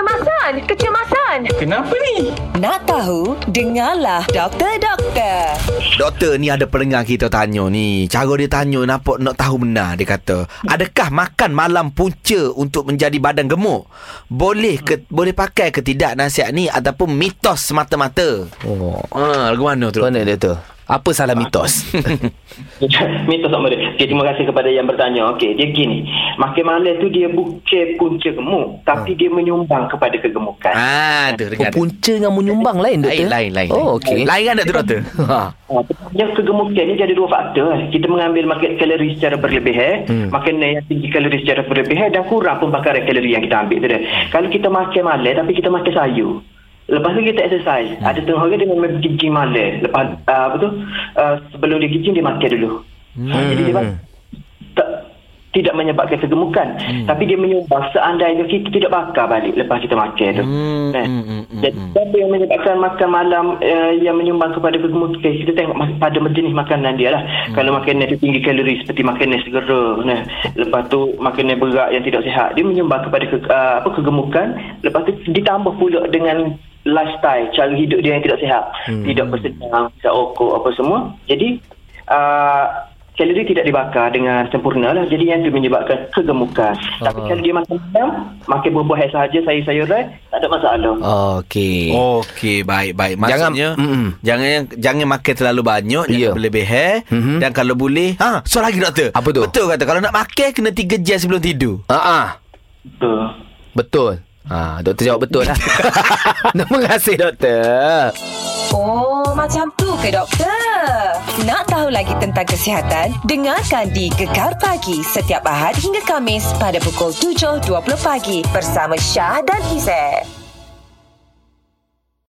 Kecemasan. Kenapa ni? Nak tahu? Dengarlah doktor. Doktor ni ada pendengar kita tanya ni. Cara dia tanya nampak nak tahu benar. Dia kata, adakah makan malam punca untuk menjadi badan gemuk? Boleh pakai ke tidak nasihat ni ataupun mitos semata-mata? Oh. Lagu mana tu? Mana dia tu? Apa salah mitos? Mitos apa dia? Okay, terima kasih kepada yang bertanya. Okey, dia gini. Makan malam tu dia bukan punca gemuk, tapi dia menyumbang kepada kegemukan. Punca dengan menyumbang lain, doktor? Lain. Oh, okey. Lain kan, doktor? Yang kegemukan ni ada dua faktor. Kita mengambil makan kalori secara berlebihan, makanan yang tinggi kalori secara berlebihan dan kurang pembakaran kalori yang kita ambil tu dah. Kalau kita makan malam tapi kita makan sayur, lepas tu kita exercise. Ada tengah hari dia memang giging malam. Lepas sebelum dia giging dia makan dulu. Jadi dia tidak menyebabkan kegemukan, tapi dia menyumbang seandainya kita tidak bakar balik lepas kita makan tu. Jadi apa yang menyebabkan makan malam yang menyumbang kepada kegemukan, kita tengok pada jenis makanan dia lah. Kalau makanan itu tinggi kalori seperti makanan segera, lepas tu makanan berat yang tidak sihat, dia menyumbang kepada kegemukan. Lepas tu ditambah pula dengan lifestyle, cara hidup dia yang tidak sihat, tidak bersenang, tidak okok apa semua. Jadi kalori tidak dibakar dengan sempurna lah. Jadi yang itu menyebabkan kegemukan. Tapi kalau dia makan malam, makan buah-buahan sahaja, sayur-sayuran, tak ada masalah. Okey, baik. Maksudnya jangan makan terlalu banyak, jangan berlebihan. Dan kalau boleh, soal lagi doktor. Apa tu? Betul kata, kalau nak makan kena 3 jam sebelum tidur. Betul. Doktor jawab betul lah. Terima kasih doktor. Oh, macam tu ke doktor? Nak tahu lagi tentang kesihatan? Dengarkan di Gegar Pagi setiap Ahad hingga Khamis pada pukul 7.20 pagi bersama Syah dan Izzet.